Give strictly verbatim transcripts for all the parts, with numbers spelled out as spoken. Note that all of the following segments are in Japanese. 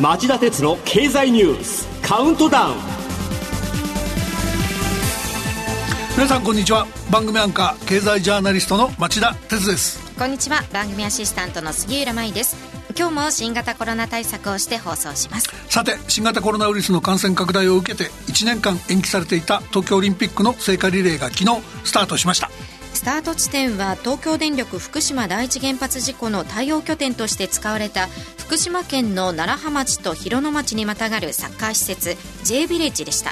町田鉄の経済ニュースカウントダウン。皆さんこんにちは。番組アンカー経済ジャーナリストの町田鉄です。こんにちは。番組アシスタントの杉浦舞です。今日も新型コロナ対策をして放送します。さて、新型コロナウイルスの感染拡大を受けていちねんかん延期されていた東京オリンピックの聖火リレーが昨日スタートしました。スタート地点は東京電力福島第一原発事故の対応拠点として使われた福島県の楢葉町と広野町にまたがるサッカー施設 J ビレッジでした。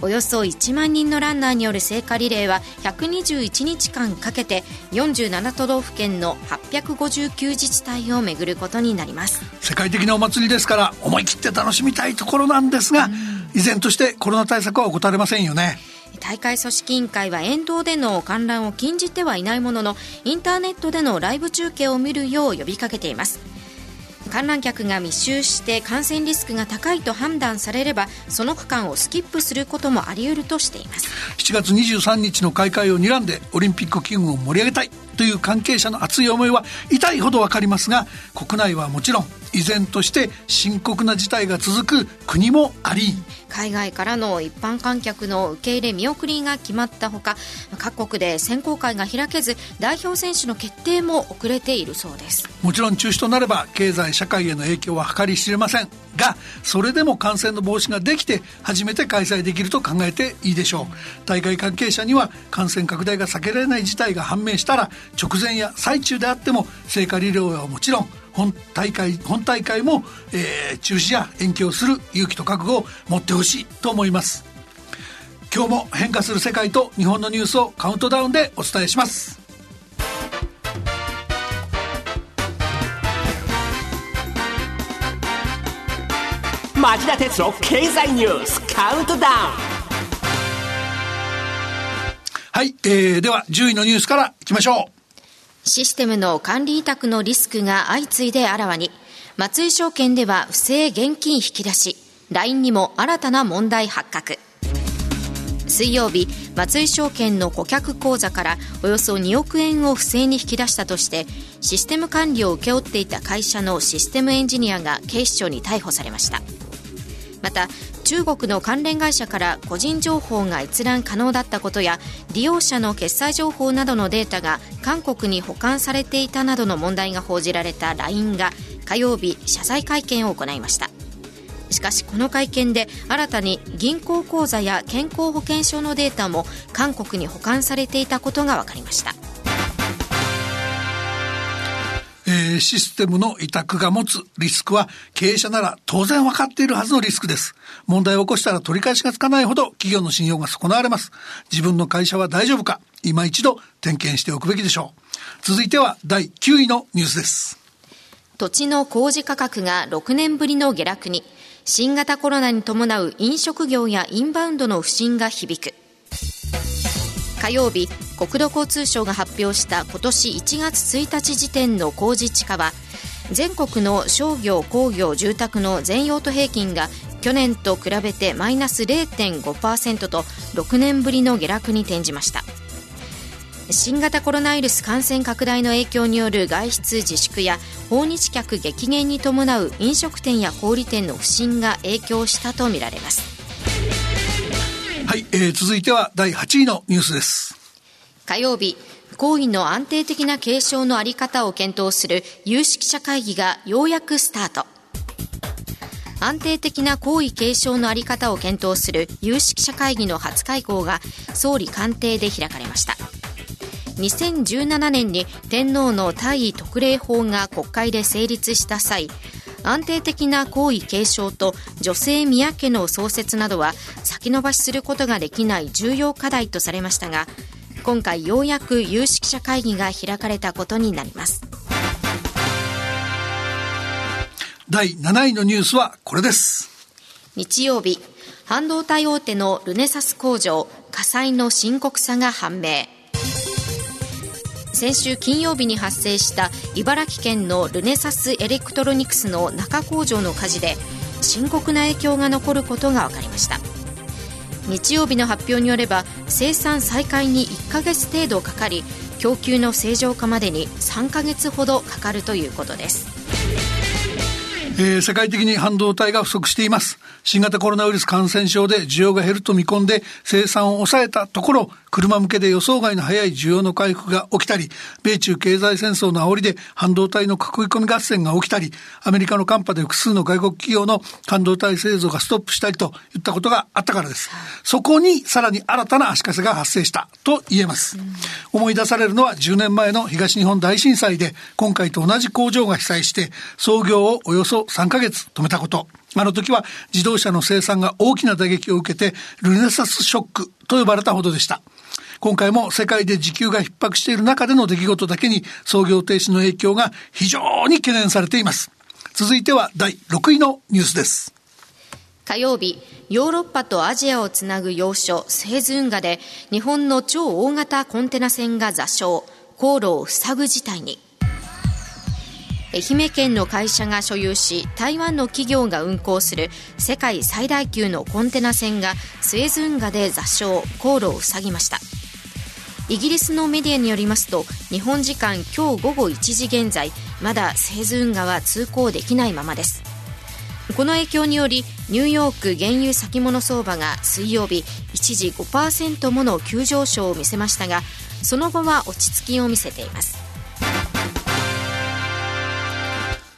およそいちまんにんのランナーによる聖火リレーはひゃくにじゅういちにちかんかけてよんじゅうななとどうふけんのはっぴゃくごじゅうきゅうじちたいを巡ることになります。世界的なお祭りですから思い切って楽しみたいところなんですが、依然としてコロナ対策は怠れませんよね。大会組織委員会は沿道での観覧を禁じてはいないものの、インターネットでのライブ中継を見るよう呼びかけています。観覧客が密集して感染リスクが高いと判断されれば、その区間をスキップすることもあり得るとしています。しちがつにじゅうさんにちの開会を睨んでオリンピック機運を盛り上げたいという関係者の熱い思いは痛いほど分かりますが、国内はもちろん依然として深刻な事態が続く国もあり、海外からの一般観客の受け入れ見送りが決まったほか、各国で選考会が開けず代表選手の決定も遅れているそうです。もちろん中止となれば経済社会への影響は計り知れませんが、それでも感染の防止ができて初めて開催できると考えていいでしょう。大会関係者には感染拡大が避けられない事態が判明したら、直前や最中であっても聖火リレーはもちろん本大会、本大会も、えー、中止や延期をする勇気と覚悟を持ってほしいと思います。今日も変化する世界と日本のニュースをカウントダウンでお伝えします。町田哲郎経済ニュースカウントダウン。はい、えー、ではじゅういのニュースからいきましょう。システムの管理委託のリスクが相次いであらわに。松井証券では不正現金引き出し、 ライン にも新たな問題発覚。水曜日、松井証券の顧客口座からおよそにおくえんを不正に引き出したとしてシステム管理を請け負っていた会社のシステムエンジニアが警視庁に逮捕されました。また、中国の関連会社から個人情報が閲覧可能だったことや、利用者の決済情報などのデータが韓国に保管されていたなどの問題が報じられた ライン が火曜日、謝罪会見を行いました。しかしこの会見で新たに銀行口座や健康保険証のデータも韓国に保管されていたことが分かりました。えー、システムの委託が持つリスクは経営者なら当然分かっているはずのリスクです。問題を起こしたら取り返しがつかないほど企業の信用が損なわれます。自分の会社は大丈夫か、今一度点検しておくべきでしょう。続いてはだいきゅういのニュースです。土地の公示価格がろくねんぶりの下落に。新型コロナに伴う飲食業やインバウンドの不振が響く。火曜日、国土交通省が発表した今年いちがつついたち時点の公示地価は、全国の商業・工業・住宅の全用途平均が去年と比べてマイナス れいてんごパーセント とろくねんぶりの下落に転じました。新型コロナウイルス感染拡大の影響による外出自粛や訪日客激減に伴う飲食店や小売店の不振が影響したとみられます。はい、えー、続いてはだいはちいのニュースです。火曜日、行為の安定的な継承の在り方を検討する有識者会議がようやくスタート。安定的な行為継承の在り方を検討する有識者会議の初会合が総理官邸で開かれました。にせんじゅうななねんに天皇の退位特例法が国会で成立した際、安定的な皇位継承と女性宮家の創設などは先延ばしすることができない重要課題とされましたが、今回ようやく有識者会議が開かれたことになります。だいなないのニュースはこれです。日曜日、半導体大手のルネサス工場火災の深刻さが判明。先週金曜日に発生した茨城県のルネサスエレクトロニクスの中工場の火事で深刻な影響が残ることが分かりました。日曜日の発表によれば、生産再開にいっかげつていどかかり、供給の正常化までにさんかげつほどかかるということです。えー、世界的に半導体が不足しています。新型コロナウイルス感染症で需要が減ると見込んで生産を抑えたところ、車向けで予想外の早い需要の回復が起きたり、米中経済戦争の煽りで半導体の囲い込み合戦が起きたり、アメリカの寒波で複数の外国企業の半導体製造がストップしたりといったことがあったからです。そこにさらに新たな足かせが発生したと言えます。思い出されるのはじゅうねんまえの東日本大震災で今回と同じ工場が被災して創業をおよそさんかげつ止めたこと。あの時は自動車の生産が大きな打撃を受けてルネサスショックと呼ばれたほどでした。今回も世界で需給が逼迫している中での出来事だけに操業停止の影響が非常に懸念されています。続いてはだいろくいのニュースです。火曜日、ヨーロッパとアジアをつなぐ要所スエズ運河で日本の超大型コンテナ船が座礁、航路を塞ぐ事態に。愛媛県の会社が所有し台湾の企業が運航する世界最大級のコンテナ船がスエズ運河で座礁、航路を塞ぎました。イギリスのメディアによりますと、日本時間今日ごごいちじ現在、まだスエズ運河は通行できないままです。この影響によりニューヨーク原油先物相場が水曜日一時 ごパーセント もの急上昇を見せましたが、その後は落ち着きを見せています。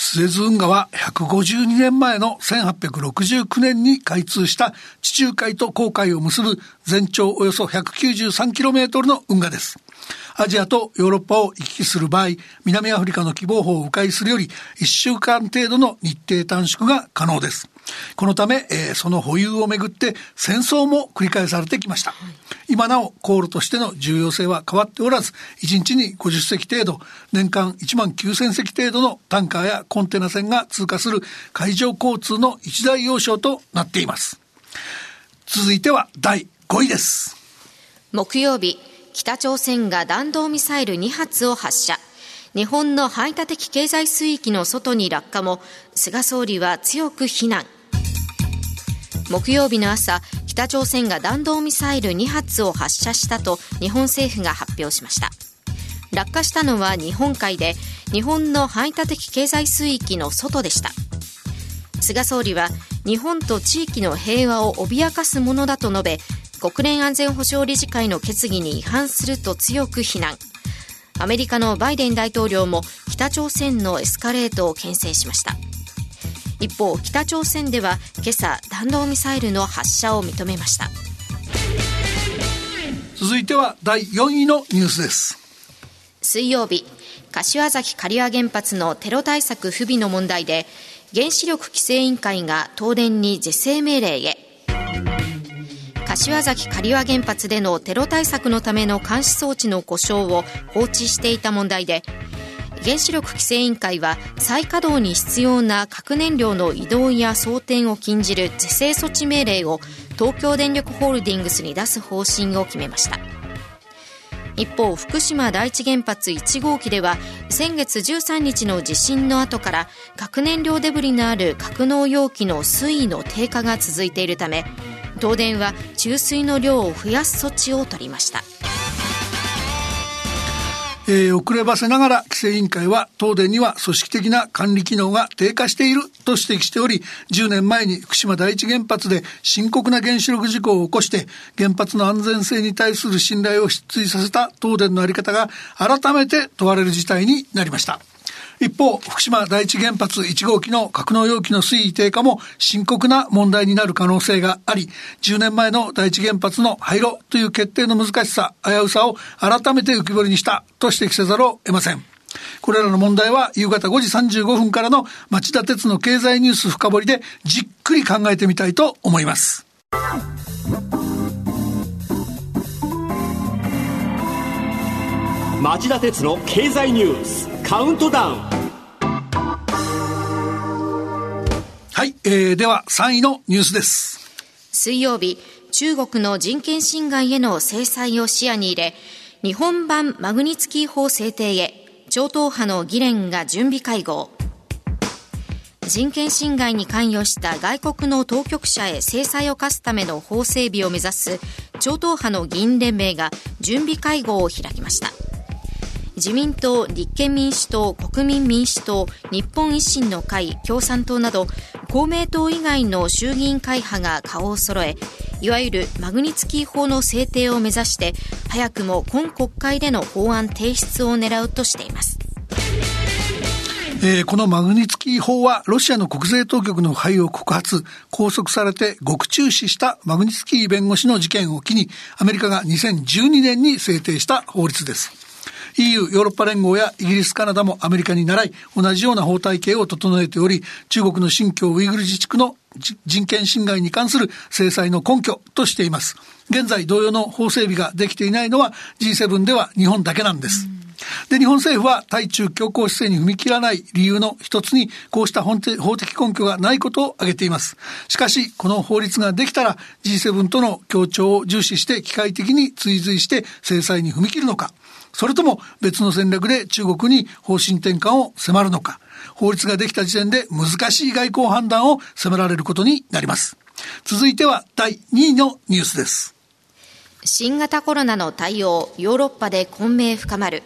スエズ運河はひゃくごじゅうにねんまえのせんはっぴゃくろくじゅうきゅうねんに開通した地中海と紅海を結ぶ全長およそ ひゃくきゅうじゅうさんキロメートル の運河です。アジアとヨーロッパを行き来する場合、南アフリカの希望法を迂回するよりいっしゅうかん程度の日程短縮が可能です。このため、えー、その保有をめぐって戦争も繰り返されてきました。今なお航路としての重要性は変わっておらず、いちにちにごじゅっせき程度、年間いちまんきゅうせんせき程度のタンカーやコンテナ船が通過する海上交通の一大要衝となっています。続いてはだいごいです。木曜日、北朝鮮が弾道ミサイルにはつを発射、日本の排他的経済水域の外に落下も菅総理は強く非難。木曜日の朝、北朝鮮が弾道ミサイルにはつを発射したと日本政府が発表しました。落下したのは日本海で、日本の排他的経済水域の外でした。菅総理は日本と地域の平和を脅かすものだと述べ、国連安全保障理事会の決議に違反すると強く非難。アメリカのバイデン大統領も北朝鮮のエスカレートを牽制しました。一方、北朝鮮では今朝弾道ミサイルの発射を認めました。続いてはだいよんいのニュースです。水曜日、柏崎刈羽原発のテロ対策不備の問題で原子力規制委員会が東電に是正命令へ。柏崎刈羽原発でのテロ対策のための監視装置の故障を放置していた問題で、原子力規制委員会は再稼働に必要な核燃料の移動や装填を禁じる是正措置命令を東京電力ホールディングスに出す方針を決めました。一方、福島第一原発いちごうきでは先月じゅうさんにちの地震の後から核燃料デブリのある格納容器の水位の低下が続いているため、東電は注水の量を増やす措置を取りました。えー、遅ればせながら規制委員会は東電には組織的な管理機能が低下していると指摘しており、じゅうねんまえに福島第一原発で深刻な原子力事故を起こして原発の安全性に対する信頼を失墜させた東電の在り方が改めて問われる事態になりました。一方、福島第一原発いちごうきの格納容器の水位低下も深刻な問題になる可能性があり、じゅうねんまえの第一原発の廃炉という決定の難しさ、危うさを改めて浮き彫りにしたと指摘せざるを得ません。これらの問題は夕方ごじさんじゅうごふんからの町田鉄の経済ニュース深掘りでじっくり考えてみたいと思います。町田鉄の経済ニュースカウントダウン。はい、えー、ではさんいのニュースです。水曜日、中国の人権侵害への制裁を視野に入れ日本版マグニツキー法制定へ超党派の議連が準備会合。人権侵害に関与した外国の当局者へ制裁を科すための法整備を目指す超党派の議員連盟が準備会合を開きました。自民党、立憲民主党、国民民主党、日本維新の会、共産党など公明党以外の衆議院会派が顔を揃え、いわゆるマグニツキー法の制定を目指して早くも今国会での法案提出を狙うとしています。えー、このマグニツキー法はロシアの国税当局の腐敗を告発、拘束されて獄中死したマグニツキー弁護士の事件を機にアメリカがにせんじゅうにねんに制定した法律です。 イーユー ヨーロッパ連合やイギリス、カナダもアメリカに倣い同じような法体系を整えており、中国の新疆ウイグル自治区の人権侵害に関する制裁の根拠としています。現在同様の法整備ができていないのは ジーセブン では日本だけなんです。で、日本政府は対中強硬姿勢に踏み切らない理由の一つにこうした法的根拠がないことを挙げています。しかしこの法律ができたら ジーセブン との協調を重視して機械的に追随して制裁に踏み切るのか、それとも別の戦略で中国に方針転換を迫るのか、法律ができた時点で難しい外交判断を迫られることになります。続いてはだいにいのニュースです。新型コロナの対応、ヨーロッパで混迷深まる。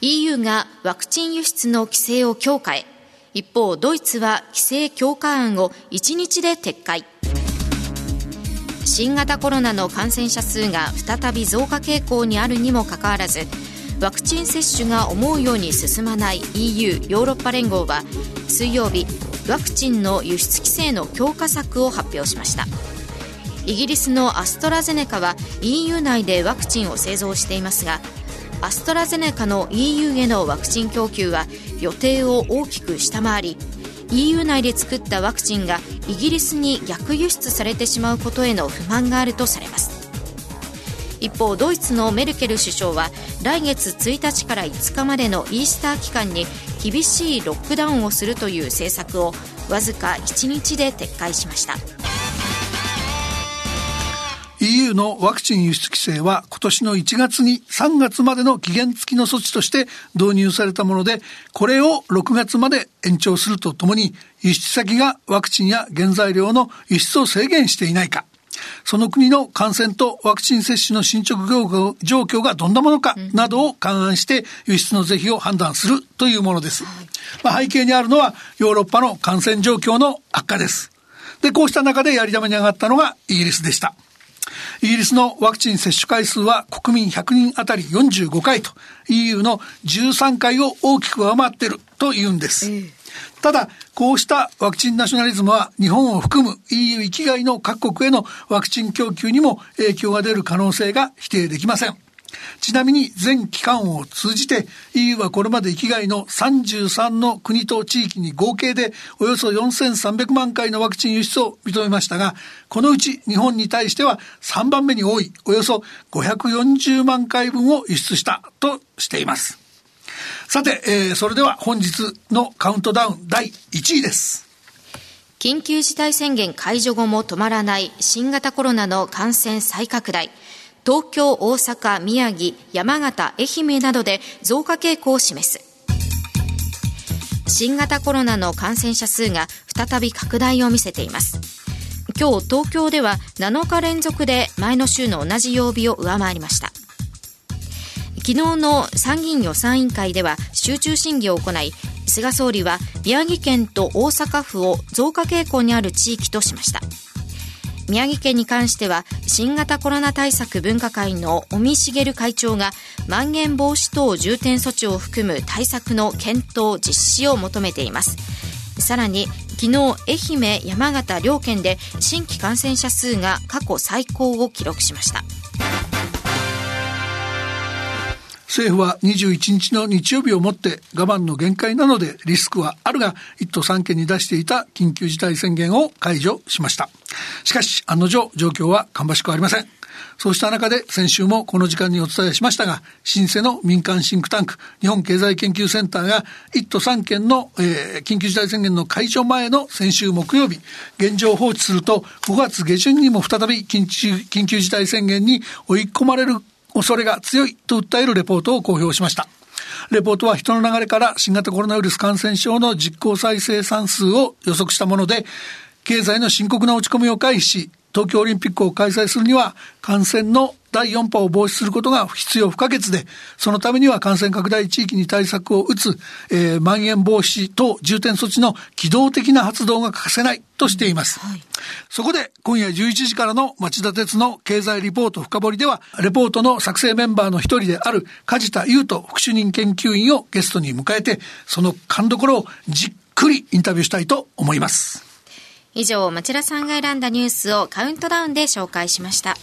イーユー がワクチン輸出の規制を強化へ。一方、ドイツは規制強化案をいちにちで撤回。新型コロナの感染者数が再び増加傾向にあるにもかかわらず、ワクチン接種が思うように進まない イーユー ヨーロッパ連合は水曜日、ワクチンの輸出規制の強化策を発表しました。イギリスのアストラゼネカは イーユー 内でワクチンを製造していますが、アストラゼネカの イーユー へのワクチン供給は予定を大きく下回り、 イーユー 内で作ったワクチンがイギリスに逆輸出されてしまうことへの不満があるとされます。一方、ドイツのメルケル首相は来月ついたちからいつかまでのイースター期間に厳しいロックダウンをするという政策をわずかいちにちで撤回しました。イーユー のワクチン輸出規制は今年のいちがつにさんがつまでの期限付きの措置として導入されたもので、これをろくがつまで延長するとともに、輸出先がワクチンや原材料の輸出を制限していないか、その国の感染とワクチン接種の進捗状況がどんなものかなどを勘案して輸出の是非を判断するというものです。まあ、背景にあるのはヨーロッパの感染状況の悪化です。で、こうした中でやり玉に上がったのがイギリスでした。イギリスのワクチン接種回数は国民ひゃくにんあたりよんじゅうごかいと イーユー のじゅうさんかいを大きく上回っているというんです。ただ、こうしたワクチンナショナリズムは日本を含む イーユー 域外の各国へのワクチン供給にも影響が出る可能性が否定できません。ちなみに全期間を通じて イーユー はこれまで域外のさんじゅうさんの国と地域に合計でおよそよんせんさんびゃくまんかいのワクチン輸出を認めましたが、このうち日本に対してはさんばんめに多いおよそごひゃくよんじゅうまんかいぶんを輸出したとしています。さて、えー、それでは本日のカウントダウンだいいちいです。緊急事態宣言解除後も止まらない新型コロナの感染再拡大。東京、大阪、宮城、山形、愛媛などで増加傾向を示す。新型コロナの感染者数が再び拡大を見せています。今日東京ではなのか連続で前の週の同じ曜日を上回りました。昨日の参議院予算委員会では集中審議を行い、菅総理は宮城県と大阪府を増加傾向にある地域としました。宮城県に関しては新型コロナ対策分科会の尾身茂会長がまん延防止等重点措置を含む対策の検討実施を求めています。さらに昨日、愛媛、山形両県で新規感染者数が過去最高を記録しました。政府はにじゅういちにちの日曜日をもって我慢の限界なのでリスクはあるがいち都さん県に出していた緊急事態宣言を解除しました。しかし案の定状況は芳しくありません。そうした中で先週もこの時間にお伝えしましたが、新世の民間シンクタンク日本経済研究センターがいち都さん県の、えー、緊急事態宣言の解除前の先週木曜日、現状放置するとごがつ下旬にも再び緊急、緊急事態宣言に追い込まれる恐れが強いと訴えるレポートを公表しました。レポートは人の流れから新型コロナウイルス感染症の実効再生産数を予測したもので、経済の深刻な落ち込みを回避し東京オリンピックを開催するには感染のだいよん波を防止することが必要不可欠で、そのためには感染拡大地域に対策を打つ、えー、まん延防止等重点措置の機動的な発動が欠かせないとしています、はい、そこで今夜じゅういちじからの町田鉄の経済リポート深掘りでは、レポートの作成メンバーの一人である梶田優斗副主任研究員をゲストに迎えて、その勘どころをじっくりインタビューしたいと思います。以上、町田さんが選んだニュースをカウントダウンで紹介しました。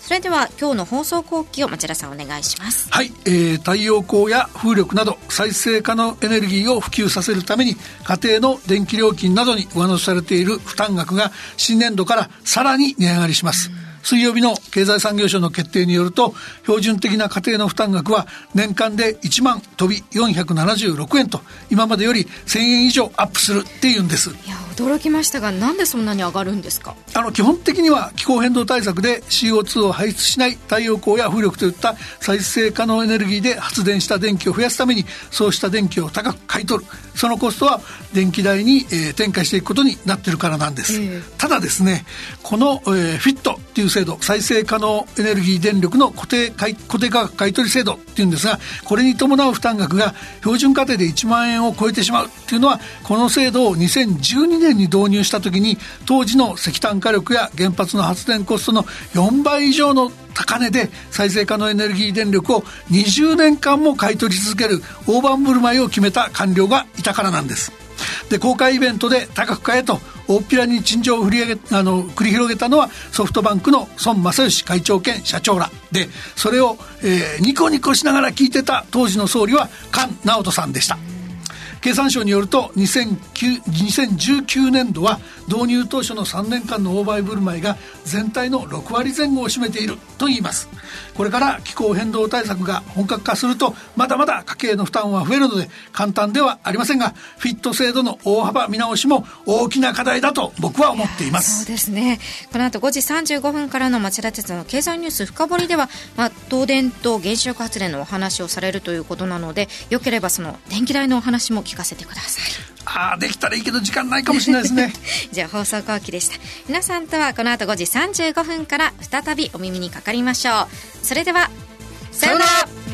それでは今日の放送後期を町田さんお願いします。はい、えー、太陽光や風力など再生可能エネルギーを普及させるために、家庭の電気料金などに上乗せされている負担額が新年度からさらに値上がりします。水曜日の経済産業省の決定によると、標準的な家庭の負担額は年間でいちまん飛びよんひゃくななじゅうろくえんと、今までよりせんえん以上アップするっていうんです。いや、驚きましたが、なんでそんなに上がるんですか？あの基本的には気候変動対策で シーオーツー を排出しない太陽光や風力といった再生可能エネルギーで発電した電気を増やすために、そうした電気を高く買い取る、そのコストは電気代に、えー、転嫁していくことになってるからなんです、えー、ただですね、この、えー、フィットっていう制度、再生可能エネルギー電力の固定買い、固定価格買取制度っていうんですが、これに伴う負担額が標準家庭でいちまんえんを超えてしまうっていうのは、この制度をにせんじゅうにねんに導入した時に当時の石炭火力や原発の発電コストのよんばい以上の高値で再生可能エネルギー電力をにじゅうねんかんも買い取り続ける大盤振る舞いを決めた官僚がいたからなんです。で、公開イベントで高く買えと大っぴらに陳情を振り上げあの繰り広げたのはソフトバンクの孫正義会長兼社長らで、それを、えー、ニコニコしながら聞いてた当時の総理は菅直人さんでした。経産省によるとにせんじゅうきゅうねんどは導入当初のさんねんかんの大盤振る舞いが全体のろくわりぜん後を占めているといいます。これから気候変動対策が本格化すると、まだまだ家計の負担は増えるので簡単ではありませんが、フィット制度の大幅見直しも大きな課題だと僕は思っています。そうですね。この後ごじさんじゅうごふんからの町田鉄の経済ニュース深掘りでは、まあ、東電と原子力発電のお話をされるということなので、よければその電気代のお話も聞かせてください。ああ、できたらいいけど時間ないかもしれないですね。じゃあ放送後期でした。皆さんとはこの後ごじさんじゅうごふんから再びお耳にかかりましょう。それではさようなら。